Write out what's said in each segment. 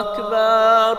أكبر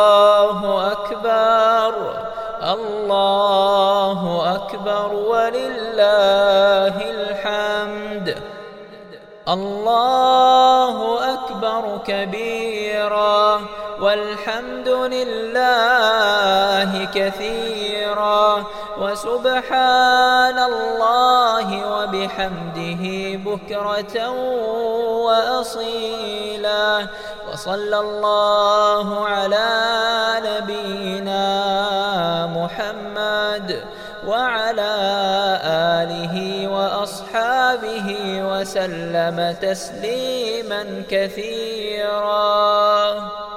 أكبر ولله الحمد الله أكبر كبيرا والحمد لله كثيرا وسبحان الله وبحمده بكرة وأصيلا وصلى الله على نبينا محمد وعلى آله وأصحابه وسلم تسليما كثيرا.